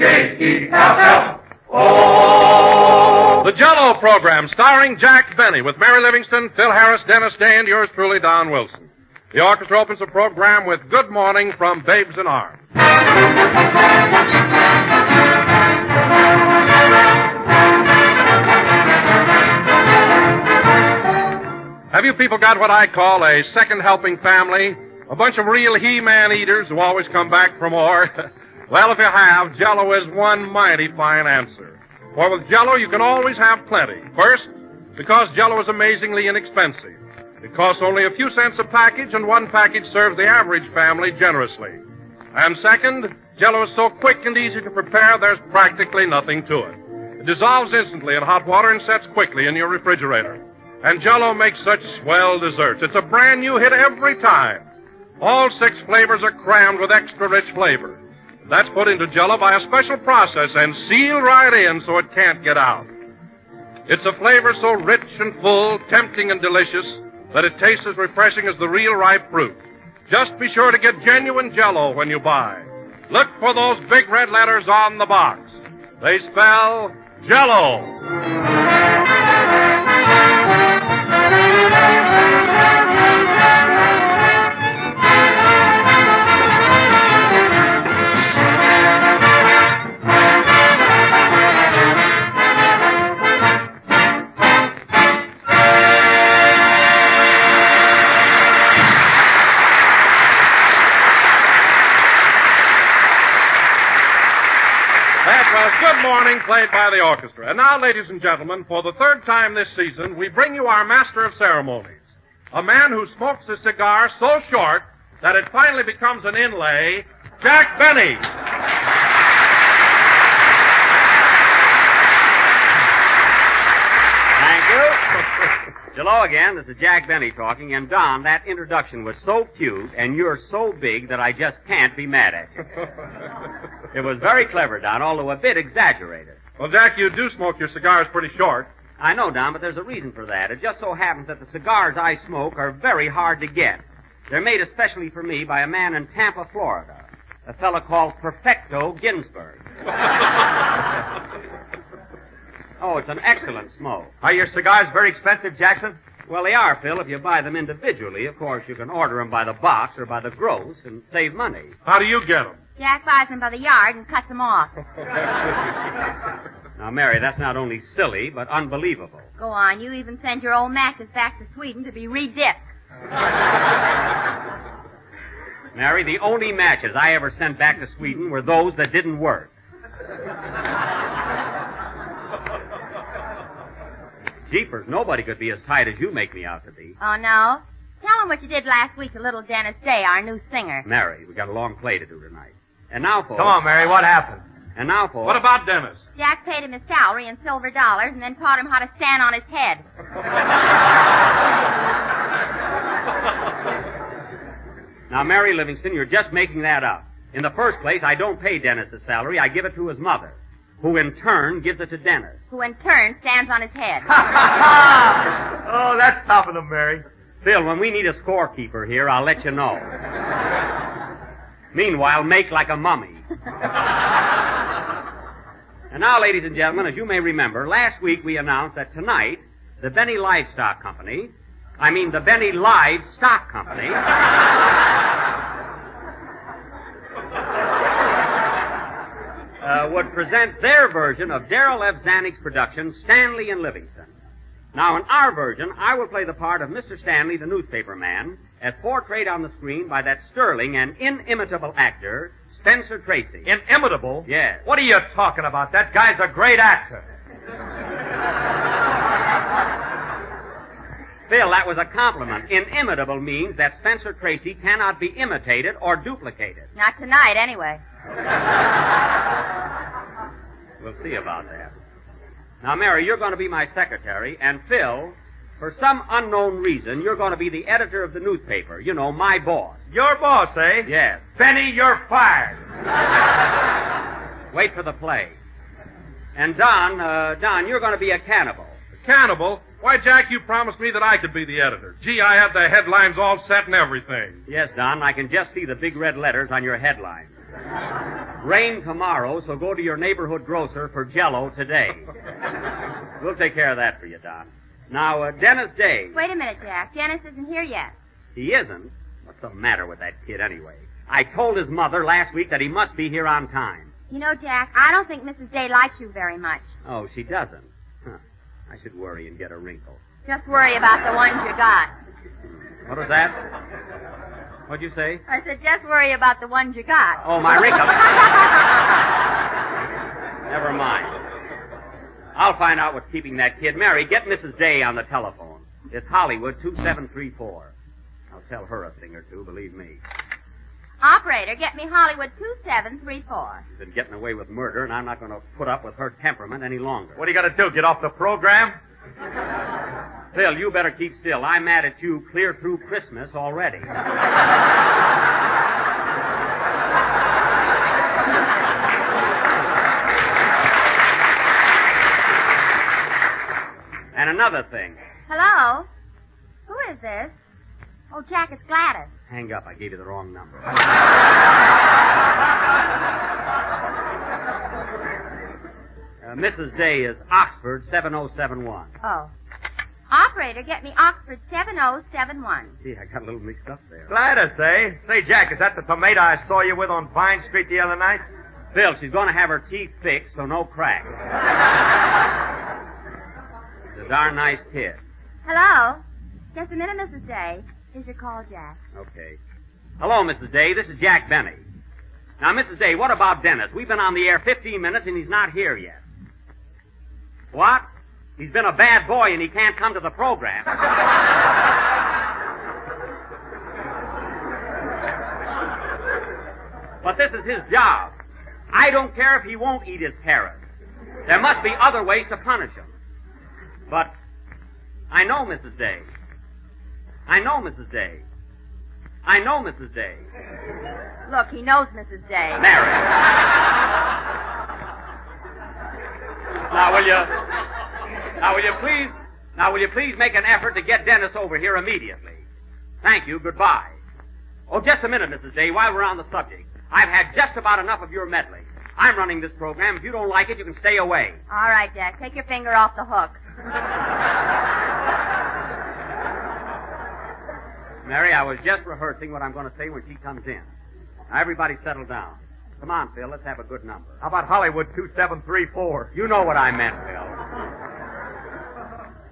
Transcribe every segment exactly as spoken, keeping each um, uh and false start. J E L L O. The Jell-O Program, starring Jack Benny, with Mary Livingston, Phil Harris, Dennis Day, and yours truly, Don Wilson. The orchestra opens the program with Good Morning from Babes in Arms. Have you people got what I call a second-helping family? A bunch of real he-man eaters who always come back for more? Well, if you have, Jell-O is one mighty fine answer. For with Jell-O, you can always have plenty. First, because Jell-O is amazingly inexpensive. It costs only a few cents a package, and one package serves the average family generously. And second, Jell-O is so quick and easy to prepare, there's practically nothing to it. It dissolves instantly in hot water and sets quickly in your refrigerator. And Jell-O makes such swell desserts. It's a brand new hit every time. All six flavors are crammed with extra-rich flavor. That's put into Jell-O by a special process and sealed right in so it can't get out. It's a flavor so rich and full, tempting and delicious, that it tastes as refreshing as the real ripe fruit. Just be sure to get genuine Jell-O when you buy. Look for those big red letters on the box. They spell Jell-O. Played by the orchestra. And now, ladies and gentlemen, for the third time this season, we bring you our master of ceremonies, a man who smokes a cigar so short that it finally becomes an inlay, Jack Benny. Thank you. Hello again, this is Jack Benny talking, and Don, that introduction was so cute, and you're so big that I just can't be mad at you. It was very clever, Don, although a bit exaggerated. Well, Jack, you do smoke your cigars pretty short. I know, Don, but there's a reason for that. It just so happens that the cigars I smoke are very hard to get. They're made especially for me by a man in Tampa, Florida, a fellow called Perfecto Ginsberg. Oh, it's an excellent smoke. Are your cigars very expensive, Jackson? Well, they are, Phil, if you buy them individually. Of course, you can order them by the box or by the gross and save money. How do you get them? Jack buys them by the yard and cuts them off. Now, Mary, that's not only silly, but unbelievable. Go on. You even send your old matches back to Sweden to be re-dipped. Mary, the only matches I ever sent back to Sweden were those that didn't work. Jeepers, nobody could be as tight as you make me out to be. Oh, no? Tell him what you did last week to little Dennis Day, our new singer. Mary, we got a long play to do tonight. And now, folks... Come on, Mary, what happened? And now, folks... What about Dennis? Jack paid him his salary in silver dollars and then taught him how to stand on his head. Now, Mary Livingston, you're just making that up. In the first place, I don't pay Dennis his salary. I give it to his mother, who in turn gives it to Dennis. Who in turn stands on his head. Oh, that's top of them, Mary. Phil, when we need a scorekeeper here, I'll let you know. Meanwhile, make like a mummy. And now, ladies and gentlemen, as you may remember, last week we announced that tonight, the Benny Livestock Company, I mean the Benny Livestock Company... Uh, would present their version of Darrell F. Zanuck's production, Stanley and Livingstone. Now, in our version, I will play the part of Mister Stanley, the newspaper man, as portrayed on the screen by that sterling and inimitable actor, Spencer Tracy. Inimitable? Yes. What are you talking about? That guy's a great actor. Phil, that was a compliment. Inimitable means that Spencer Tracy cannot be imitated or duplicated. Not tonight, anyway. We'll see about that. Now, Mary, you're going to be my secretary, and Phil, for some unknown reason, you're going to be the editor of the newspaper. You know, my boss. Your boss, eh? Yes. Benny, you're fired. Wait for the play. And Don, uh, Don, you're going to be a cannibal. A cannibal? Why, Jack, you promised me that I could be the editor. Gee, I had the headlines all set and everything. Yes, Don, I can just see the big red letters on your headlines. Rain tomorrow, so go to your neighborhood grocer for Jell-O today. We'll take care of that for you, Don. Now, uh, Dennis Day... Wait a minute, Jack. Dennis isn't here yet. He isn't? What's the matter with that kid, anyway? I told his mother last week that he must be here on time. You know, Jack, I don't think Missus Day likes you very much. Oh, she doesn't? Huh. I should worry and get a wrinkle. Just worry about the ones you got. What was that? What'd you say? I said, just worry about the ones you got. Oh, my wrinkle. Never mind. I'll find out what's keeping that kid. Mary, get Missus Day on the telephone. It's Hollywood two seven three four. I'll tell her a thing or two, believe me. Operator, get me Hollywood two seven three four. She's been getting away with murder, and I'm not going to put up with her temperament any longer. What are you going to do, get off the program? Phil, you better keep still. I'm mad at you clear through Christmas already. And another thing. Hello? Who is this? Oh, Jack, it's Gladys. Hang up. I gave you the wrong number. uh, Missus Day is Oxford seven oh seven one. Oh. Operator, get me Oxford seven oh seven one. Gee, I got a little mixed up there. Gladys, eh? Say, Jack, is that the tomato I saw you with on Vine Street the other night? Phil, she's going to have her teeth fixed, so no crack. She's a darn nice kid. Hello? Just a minute, Missus Day. Here's your call, Jack. Okay. Hello, Missus Day. This is Jack Benny. Now, Missus Day, what about Dennis? We've been on the air fifteen minutes, and he's not here yet. What? He's been a bad boy, and he can't come to the program. But this is his job. I don't care if he won't eat his carrots. There must be other ways to punish him. But I know, Missus Day... I know Missus Day. I know Missus Day. Look, he knows Missus Day. Mary. Now, will you... Now, will you please... Now, will you please make an effort to get Dennis over here immediately? Thank you. Goodbye. Oh, just a minute, Missus Day, while we're on the subject. I've had just about enough of your meddling. I'm running this program. If you don't like it, you can stay away. All right, Jack. Take your finger off the hook. Mary, I was just rehearsing what I'm going to say when she comes in. Now, everybody settle down. Come on, Phil, let's have a good number. How about Hollywood two seven three four? You know what I meant,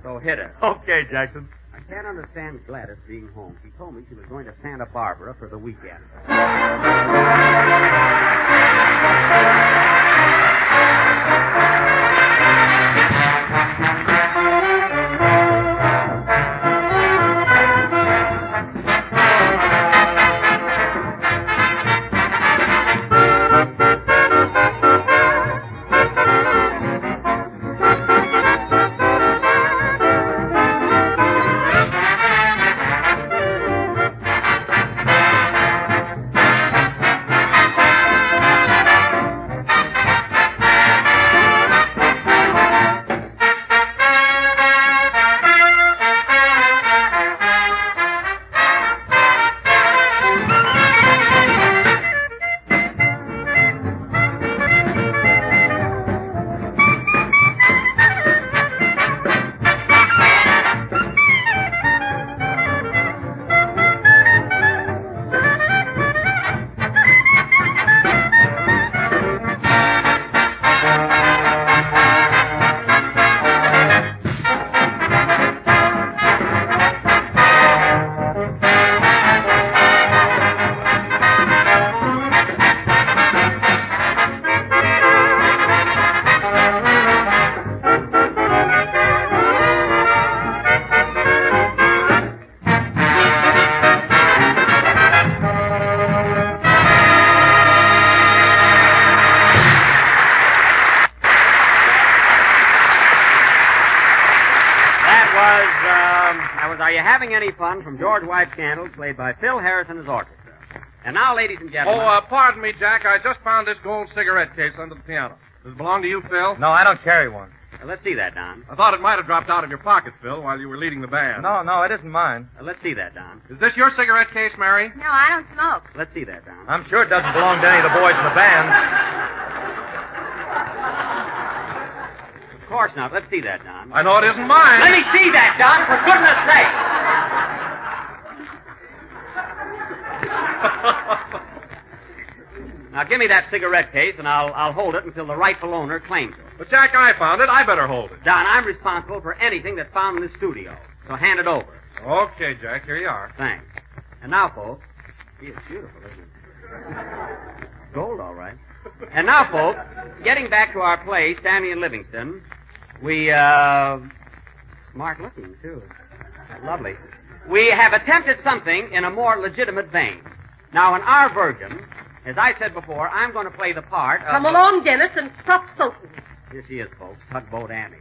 Phil. So hit it. Okay, Jackson. I can't understand Gladys being home. She told me she was going to Santa Barbara for the weekend. Fun from George White's Scandals, played by Phil Harris and his orchestra. And now, ladies and gentlemen... Oh, uh, pardon me, Jack. I just found this gold cigarette case under the piano. Does it belong to you, Phil? No, I don't carry one. Uh, let's see that, Don. I thought it might have dropped out of your pocket, Phil, while you were leading the band. No, no, it isn't mine. Uh, let's see that, Don. Is this your cigarette case, Mary? No, I don't smoke. Let's see that, Don. I'm sure it doesn't belong to any of the boys in the band. Of course not. Let's see that, Don. I know it isn't mine. Let me see that, Don, for goodness sake. Now, give me that cigarette case, and I'll I'll hold it until the rightful owner claims it. But, Jack, I found it. I better hold it. Don, I'm responsible for anything that's found in the studio, so hand it over. Okay, Jack, here you are. Thanks. And now, folks... Gee, it's beautiful, isn't it? Gold, all right. And now, folks, getting back to our play, Stanley and Livingstone, we, uh... smart looking, too. Lovely. We have attempted something in a more legitimate vein. Now, in our version... As I said before, I'm going to play the part of... Come along, Dennis, and stop soaking. Here she is, folks, Tugboat Annie.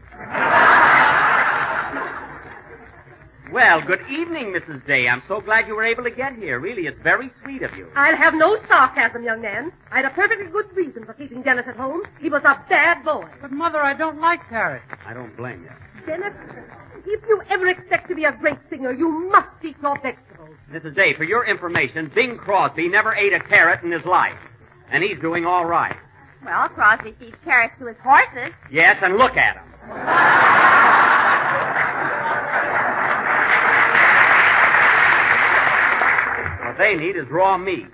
Well, good evening, Missus Day. I'm so glad you were able to get here. Really, it's very sweet of you. I'll have no sarcasm, young man. I had a perfectly good reason for keeping Dennis at home. He was a bad boy. But, Mother, I don't like Harris. I don't blame you. Dennis, if you ever expect to be a great singer, you must eat your vegetables. Missus Day, for your information, Bing Crosby never ate a carrot in his life, and he's doing all right. Well, Crosby feeds carrots to his horses. Yes, and look at him. What they need is raw meat.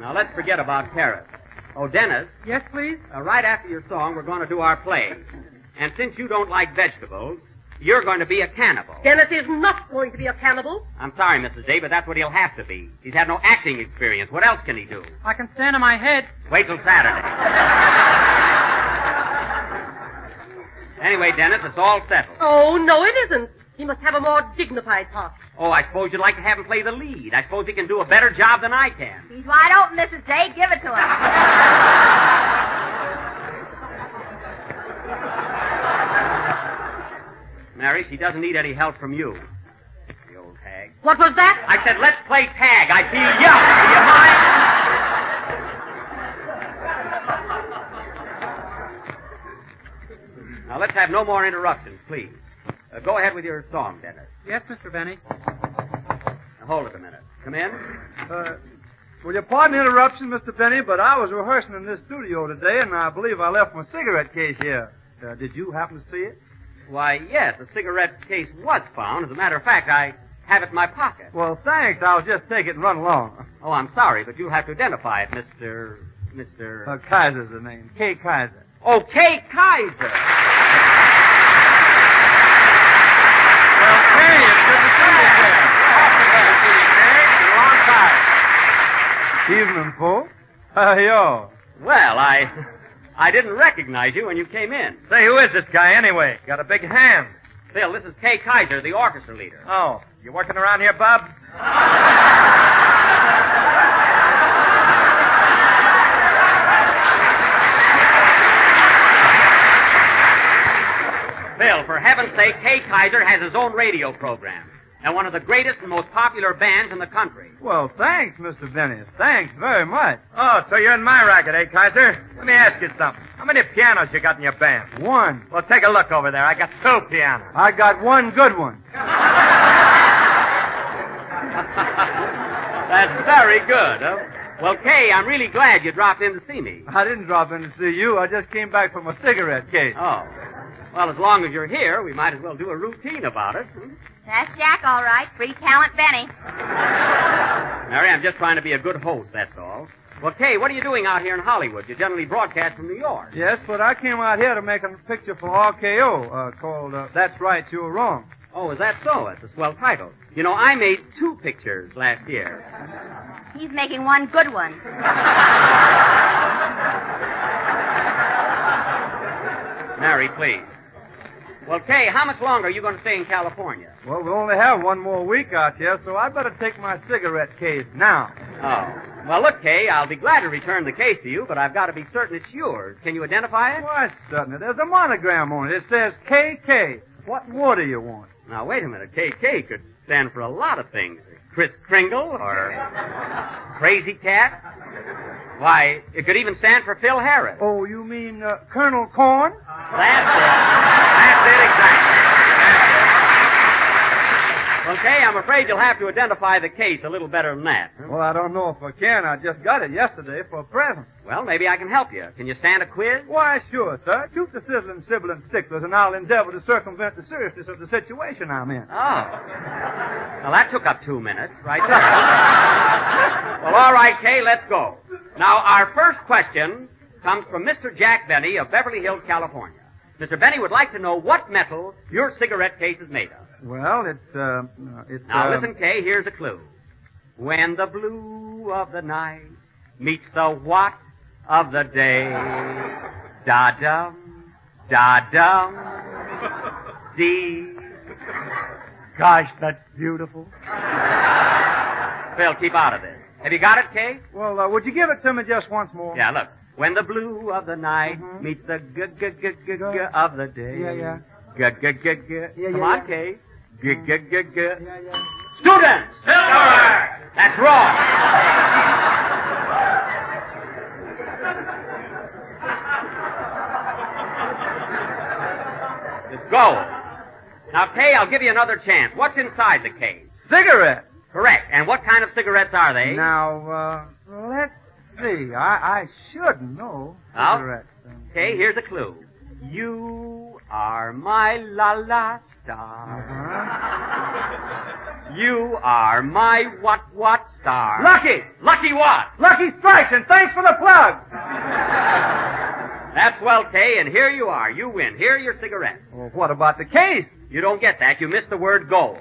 Now, let's forget about carrots. Oh, Dennis. Yes, please? Uh, right after your song, we're going to do our play. And since you don't like vegetables... You're going to be a cannibal. Dennis is not going to be a cannibal. I'm sorry, Missus Day, but that's what he'll have to be. He's had no acting experience. What else can he do? I can stand on my head. Wait till Saturday. Anyway, Dennis, it's all settled. Oh, no, it isn't. He must have a more dignified part. Oh, I suppose you'd like to have him play the lead. I suppose he can do a better job than I can. He's wide open, Missus Day. Give it to him. Mary, she doesn't need any help from you. The old hag. What was that? I said, let's play tag. I feel young. Do you mind? Now, let's have no more interruptions, please. Uh, go ahead with your song, Dennis. Yes, Mister Benny. Now, hold it a minute. Come in. Uh, well, your pardon the interruption, Mister Benny, but I was rehearsing in this studio today, and I believe I left my cigarette case here. Uh, did you happen to see it? Why, yes, the cigarette case was found. As a matter of fact, I have it in my pocket. Well, thanks. I'll just take it and run along. Oh, I'm sorry, but you'll have to identify it, Mister... Mister... Uh, Kaiser's the name. Kay Kyser. Oh, Kay Kyser. Well, Kay, it's good to see you, Kay. It's a long time. Evening, folks. How are you? Well, I... I didn't recognize you when you came in. Say, who is this guy anyway? Got a big hand. Phil, this is Kay Kyser, the orchestra leader. Oh, you working around here, Bob? Phil, for heaven's sake, Kay Kyser has his own radio program. And one of the greatest and most popular bands in the country. Well, thanks, Mister Benny. Thanks very much. Oh, so you're in my racket, eh, Kyser? Let me ask you something. How many pianos you got in your band? One. Well, take a look over there. I got two pianos. I got one good one. That's very good, huh? Well, Kay, I'm really glad you dropped in to see me. I didn't drop in to see you. I just came back from a cigarette case. Oh. Well, as long as you're here, we might as well do a routine about it. Hmm? That's Jack, all right. Free talent, Benny. Mary, I'm just trying to be a good host, that's all. Well, Kay, what are you doing out here in Hollywood? You generally broadcast from New York. Yes, but I came out here to make a picture for R K O uh, called uh, That's Right, You're Wrong. Oh, is that so? That's a swell title. You know, I made two pictures last year. He's making one good one. Mary, please. Well, Kay, how much longer are you going to stay in California? Well, we only have one more week out here, so I better take my cigarette case now. Oh. Well, look, Kay, I'll be glad to return the case to you, but I've got to be certain it's yours. Can you identify it? Why, certainly. There's a monogram on it. It says K K. What more do you want? Now, wait a minute. K K could stand for a lot of things. Kris Kringle or Crazy Cat. Why, it could even stand for Phil Harris. Oh, you mean uh, Colonel Corn? Uh, That's it. That's it, exactly. Well, Kay, I'm afraid you'll have to identify the case a little better than that. Huh? Well, I don't know if I can. I just got it yesterday for a present. Well, maybe I can help you. Can you stand a quiz? Why, sure, sir. Shoot the sizzling, sibilant sticklers, and I'll endeavor to circumvent the seriousness of the situation I'm in. Oh. Well, that took up two minutes, right there. Well, all right, Kay, let's go. Now, our first question comes from Mister Jack Benny of Beverly Hills, California. Mister Benny would like to know what metal your cigarette case is made of. Well, it's, uh, it's, Now, uh, listen, Kay, here's a clue. When the blue of the night meets the what of the day, da-dum, da-dum, dee. Gosh, that's beautiful. Phil, keep out of this. Have you got it, Kay? Well, uh, would you give it to me just once more? Yeah, look. When the blue of the night mm-hmm. meets the g-g-g-g-g of the day. Yeah, yeah. G-g-g-g. Yeah, yeah, Come on, yeah. Kay. G-g-g-g. Yeah, yeah. Students! Silver! That's wrong. Let's go. Now, Kay, I'll give you another chance. What's inside the case? Cigarette. Correct. And what kind of cigarettes are they? Now, uh, let's see. I, I should know cigarettes. Okay, here's a clue. You are my la-la star. Uh-huh. You are my what-what star. Lucky! Lucky what? Lucky strikes, and thanks for the plug! That's well, Kay, and here you are. You win. Here are your cigarettes. Well, what about the case? You don't get that. You missed the word gold.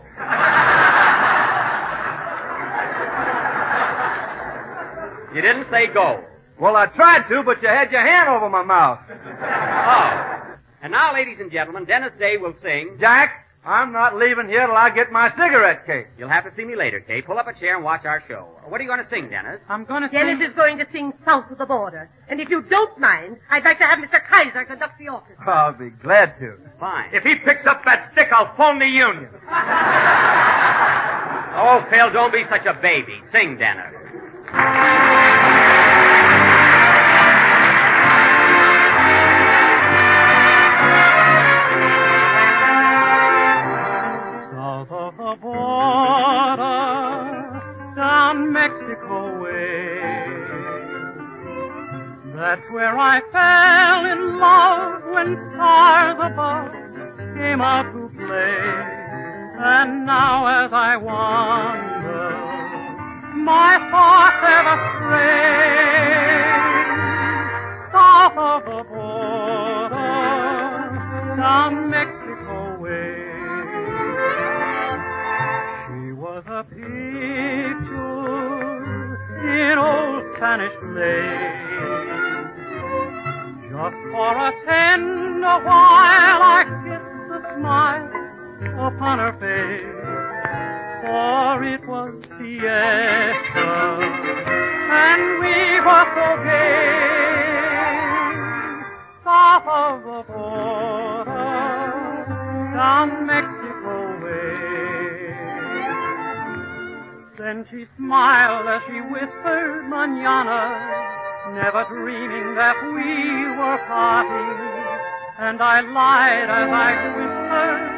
You didn't say go. Well, I tried to, but you had your hand over my mouth. Oh. And now, ladies and gentlemen, Dennis Day will sing... Jack, I'm not leaving here till I get my cigarette case. You'll have to see me later, Kay. Pull up a chair and watch our show. What are you going to sing, Dennis? I'm going to sing... Dennis is going to sing South of the Border. And if you don't mind, I'd like to have Mister Kyser conduct the orchestra. Oh, I'll be glad to. Fine. If he picks up that stick, I'll phone the union. Oh, Phil, don't be such a baby. Sing, Dennis. South of the border, down Mexico way, that's where I fell in love when stars above came out to play, and now as I wander, my thoughts ever stray south of the border, down Mexico way. She was a picture in old Spanish lace. Just for a tender while I kissed the smile upon her face, for it was fiesta, and we were so gay, south of the border, down Mexico way. Then she smiled as she whispered, mañana, never dreaming that we were parting, and I lied as I whispered,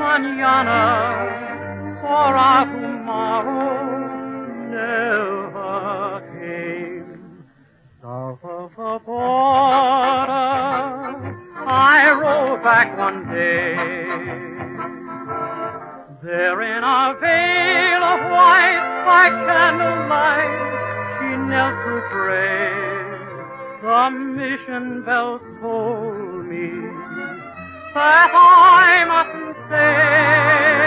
mañana, for our tomorrow never came. South of the border, I rode back one day. There in a veil of white, by candlelight, she knelt to pray. The mission bells told me that I mustn't stay.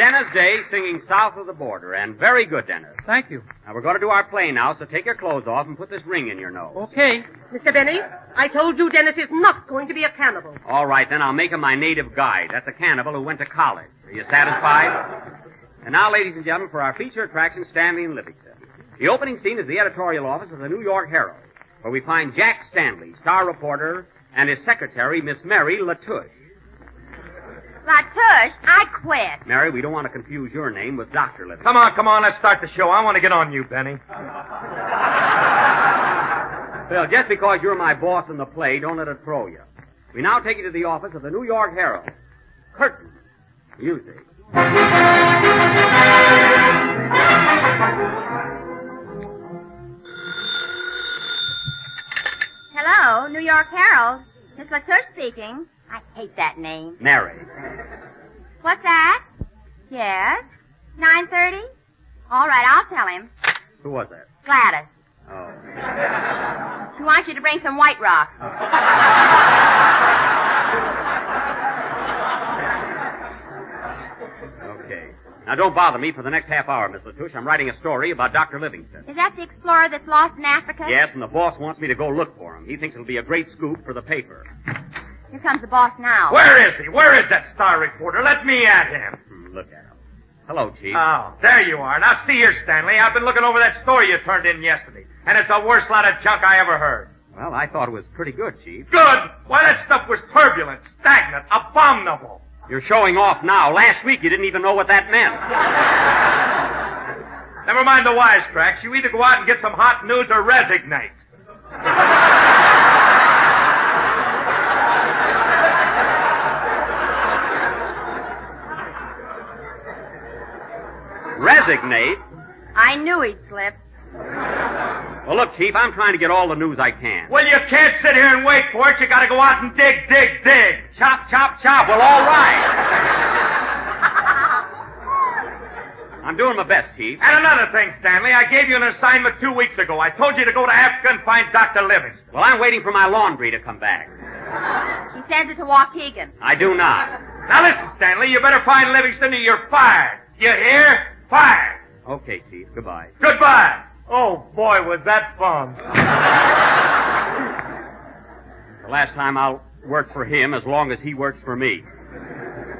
Dennis Day singing South of the Border, and very good, Dennis. Thank you. Now, we're going to do our play now, so take your clothes off and put this ring in your nose. Okay. Mister Benny, I told you Dennis is not going to be a cannibal. All right, then I'll make him my native guide. That's a cannibal who went to college. Are you satisfied? And now, ladies and gentlemen, for our feature attraction, Stanley and Livingstone. The opening scene is the editorial office of the New York Herald, where we find Jack Stanley, star reporter, and his secretary, Miss Mary Latouche. Latouche? I quit. Mary, we don't want to confuse your name with Doctor Latouche. Come on, come on, let's start the show. I want to get on you, Benny. Well, just because you're my boss in the play, don't let it throw you. We now take you to the office of the New York Herald. Curtain. Music. Hello, New York Herald. Miss Latouche speaking. I hate that name. Mary. What's that? Yes? nine thirty? All right, I'll tell him. Who was that? Gladys. Oh. She wants you to bring some White Rock. Oh. Okay. Now, don't bother me for the next half hour, Miss Latouche. I'm writing a story about Doctor Livingston. Is that the explorer that's lost in Africa? Yes, and the boss wants me to go look for him. He thinks it'll be a great scoop for the paper. Here comes the boss now. Where is he? Where is that star reporter? Let me at him. Hmm, look at him. Hello, Chief. Oh, there you are. Now, see here, Stanley. I've been looking over that story you turned in yesterday, and it's the worst lot of junk I ever heard. Well, I thought it was pretty good, Chief. Good? Why, that stuff was turbulent, stagnant, abominable. You're showing off now. Last week, you didn't even know what that meant. Never mind the wisecracks. You either go out and get some hot news or resignate. Resignate? I knew he'd slip. Well, look, Chief, I'm trying to get all the news I can. Well, you can't sit here and wait for it. You gotta go out and dig, dig, dig. Chop, chop, chop. Well, all right. I'm doing my best, Chief. And another thing, Stanley, I gave you an assignment two weeks ago. I told you to go to Africa and find Doctor Livingston. Well, I'm waiting for my laundry to come back. He sends it to Waukegan. I do not. Now, listen, Stanley, you better find Livingston or you're fired. You hear? Fire! Okay, Chief. Goodbye. Goodbye! Oh, boy, was that fun. The last time I'll work for him as long as he works for me.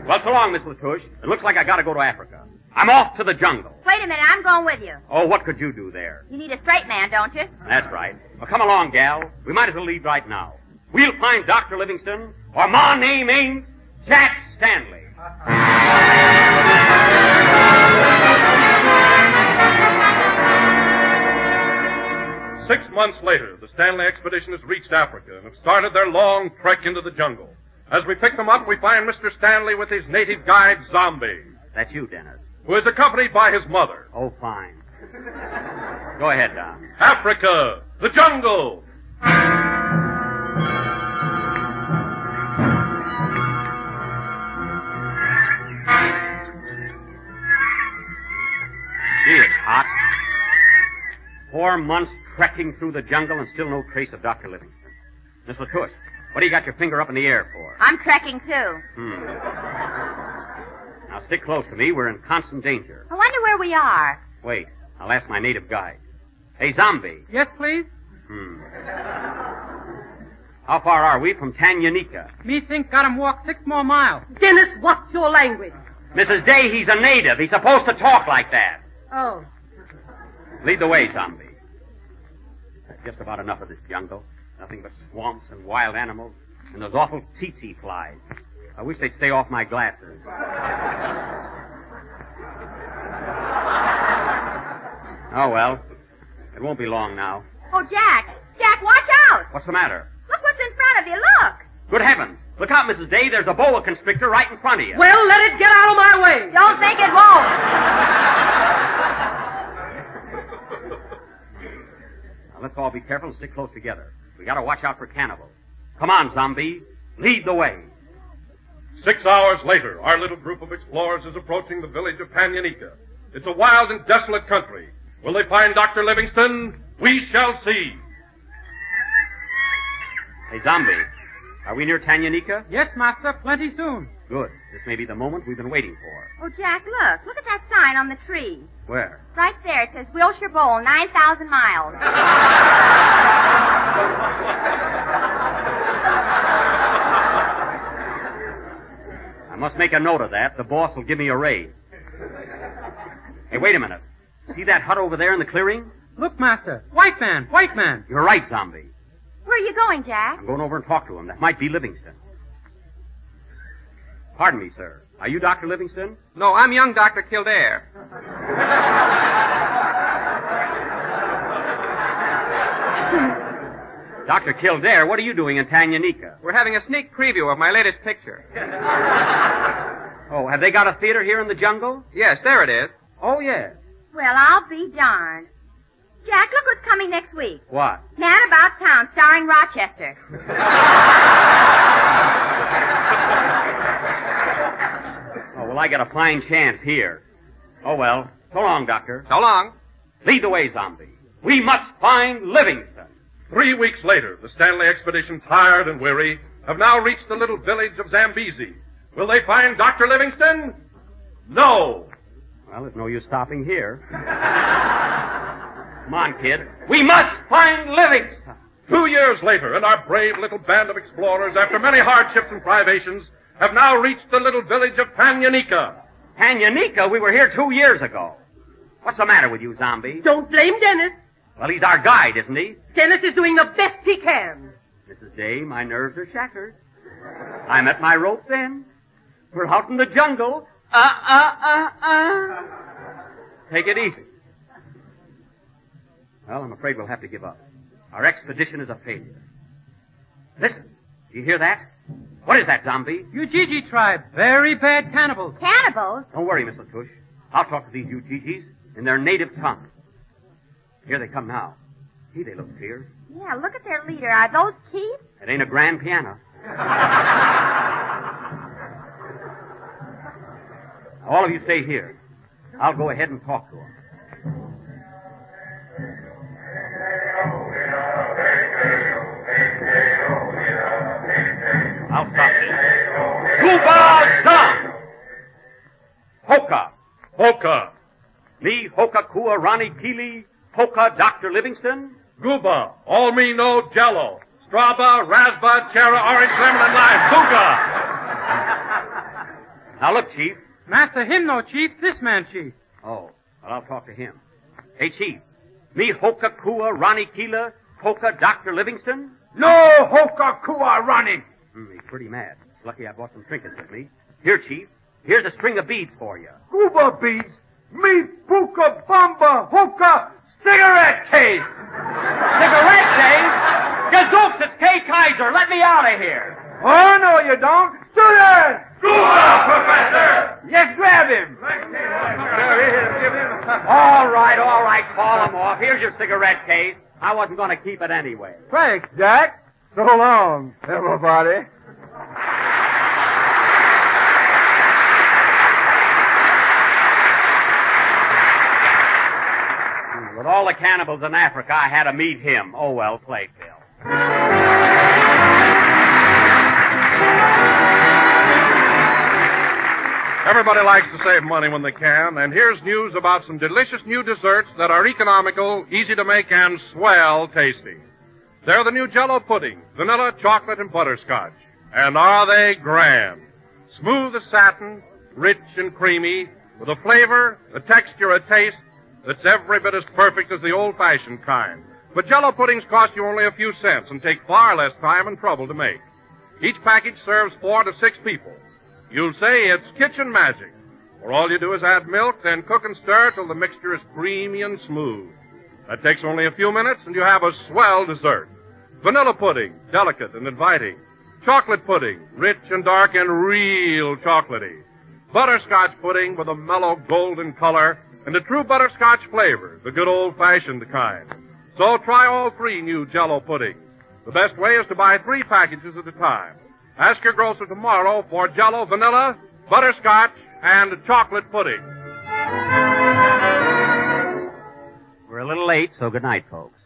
Well, so long, Miss Latouche. It looks like I gotta go to Africa. I'm off to the jungle. Wait a minute. I'm going with you. Oh, what could you do there? You need a straight man, don't you? That's right. Well, come along, gal. We might as well leave right now. We'll find Doctor Livingston, or my name ain't Jack Stanley. Six months later, the Stanley expedition has reached Africa and have started their long trek into the jungle. As we pick them up, we find Mister Stanley with his native guide, Zombie. That's you, Dennis. Who is accompanied by his mother. Oh, fine. Go ahead, Don. Africa, the jungle. Gee, it's hot. Four months trekking through the jungle and still no trace of Doctor Livingston. Miss Latouche, what do you got your finger up in the air for? I'm trekking, too. Hmm. Now, stick close to me. We're in constant danger. I wonder where we are. Wait. I'll ask my native guide. Hey, Zombie. Yes, please? Hmm. How far are we from Tanganyika? Me think got him walk six more miles. Dennis, what's your language? Missus Day, he's a native. He's supposed to talk like that. Oh. Lead the way, Zombie. Just about enough of this jungle. Nothing but swamps and wild animals and those awful tsetse flies. I wish they'd stay off my glasses. Oh, well. It won't be long now. Oh, Jack. Jack, watch out. What's the matter? Look what's in front of you. Look. Good heavens. Look out, Missus Day. There's a boa constrictor right in front of you. Well, let it get out of my way. Don't think it won't. Let's all be careful and stick close together. We gotta watch out for cannibals. Come on, Zombie. Lead the way. Six hours later, our little group of explorers is approaching the village of Panionika. It's a wild and desolate country. Will they find Doctor Livingston? We shall see. Hey, Zombie. Are we near Tanganyika? Yes, master. Plenty soon. Good. This may be the moment we've been waiting for. Oh, Jack, look. Look at that sign on the tree. Where? Right there. It says Wilshire Bowl, nine thousand miles. Must make a note of that. The boss will give me a raise. Hey, wait a minute. See that hut over there in the clearing? Look, master. White man, white man. You're right, Zombie. Where are you going, Jack? I'm going over and talk to him. That might be Livingston. Pardon me, sir. Are you Doctor Livingston? No, I'm young Doctor Kildare. Doctor Kildare, what are you doing in Tanganyika? We're having a sneak preview of my latest picture. Oh, have they got a theater here in the jungle? Yes, there it is. Oh, yes. Well, I'll be darned. Jack, look what's coming next week. What? Man About Town, starring Rochester. Oh, well, I got a fine chance here. Oh, well. So long, Doctor. So long. Lead the way, Zombie. We must find Livingston. Three weeks later, the Stanley expedition, tired and weary, have now reached the little village of Zambezi. Will they find Doctor Livingston? No! Well, there's no use stopping here. Come on, kid. We must find Livingston! Two years later, and our brave little band of explorers, after many hardships and privations, have now reached the little village of Panionika. Panionika? We were here two years ago. What's the matter with you, Zombie? Don't blame Dennis. Well, he's our guide, isn't he? Dennis is doing the best he can. Missus Day, my nerves are shattered. I'm at my rope's end. We're out in the jungle. Uh, uh, uh, uh. Take it easy. Well, I'm afraid we'll have to give up. Our expedition is a failure. Listen, do you hear that? What is that, Zombie? Ujiji tribe. Very bad cannibals. Cannibals? Don't worry, Missus Tush. I'll talk to these Ujijis in their native tongue. Here they come now. See, they look fierce. Yeah, look at their leader. Are those keys? It ain't a grand piano. Now, all of you stay here. I'll go ahead and talk to them. I'll stop this. Kuba-san! Hoka. Hoka. Ni hoka kua rani kili. Hoka, Doctor Livingston. Gooba, all me no jello. Straba, rasba, chera, orange, lemon, and lime. Googa. Now look, Chief. Master, him no Chief. This man, Chief. Oh, well, I'll talk to him. Hey, Chief. Me hoka kua rani kila. Hoka, Doctor Livingston. No hoka kua rani. Mm, he's pretty mad. Lucky I bought some trinkets with me. Here, Chief. Here's a string of beads for you. Gooba beads. Me puka bamba hoka. Cigarette case! Cigarette case? Gazooks, it's Kay Kyser. Let me out of here. Oh, no, you don't. Students! Gooba, Professor! Yes, grab him. All right, all right, call him off. Here's your cigarette case. I wasn't going to keep it anyway. Thanks, Jack. So long, everybody. With all the cannibals in Africa, I had to meet him. Oh, well, play, Phil. Everybody likes to save money when they can, and here's news about some delicious new desserts that are economical, easy to make, and swell tasty. They're the new Jell-O pudding, vanilla, chocolate, and butterscotch. And are they grand? Smooth as satin, rich and creamy, with a flavor, a texture, a taste, that's every bit as perfect as the old-fashioned kind. But Jell-O puddings cost you only a few cents and take far less time and trouble to make. Each package serves four to six people. You'll say it's kitchen magic, where all you do is add milk, then cook and stir till the mixture is creamy and smooth. That takes only a few minutes, and you have a swell dessert. Vanilla pudding, delicate and inviting. Chocolate pudding, rich and dark and real chocolatey. Butterscotch pudding with a mellow golden color, and the true butterscotch flavor, the good old-fashioned kind. So try all three new Jell-O puddings. The best way is to buy three packages at a time. Ask your grocer tomorrow for Jell-O, vanilla, butterscotch, and chocolate pudding. We're a little late, so good night, folks.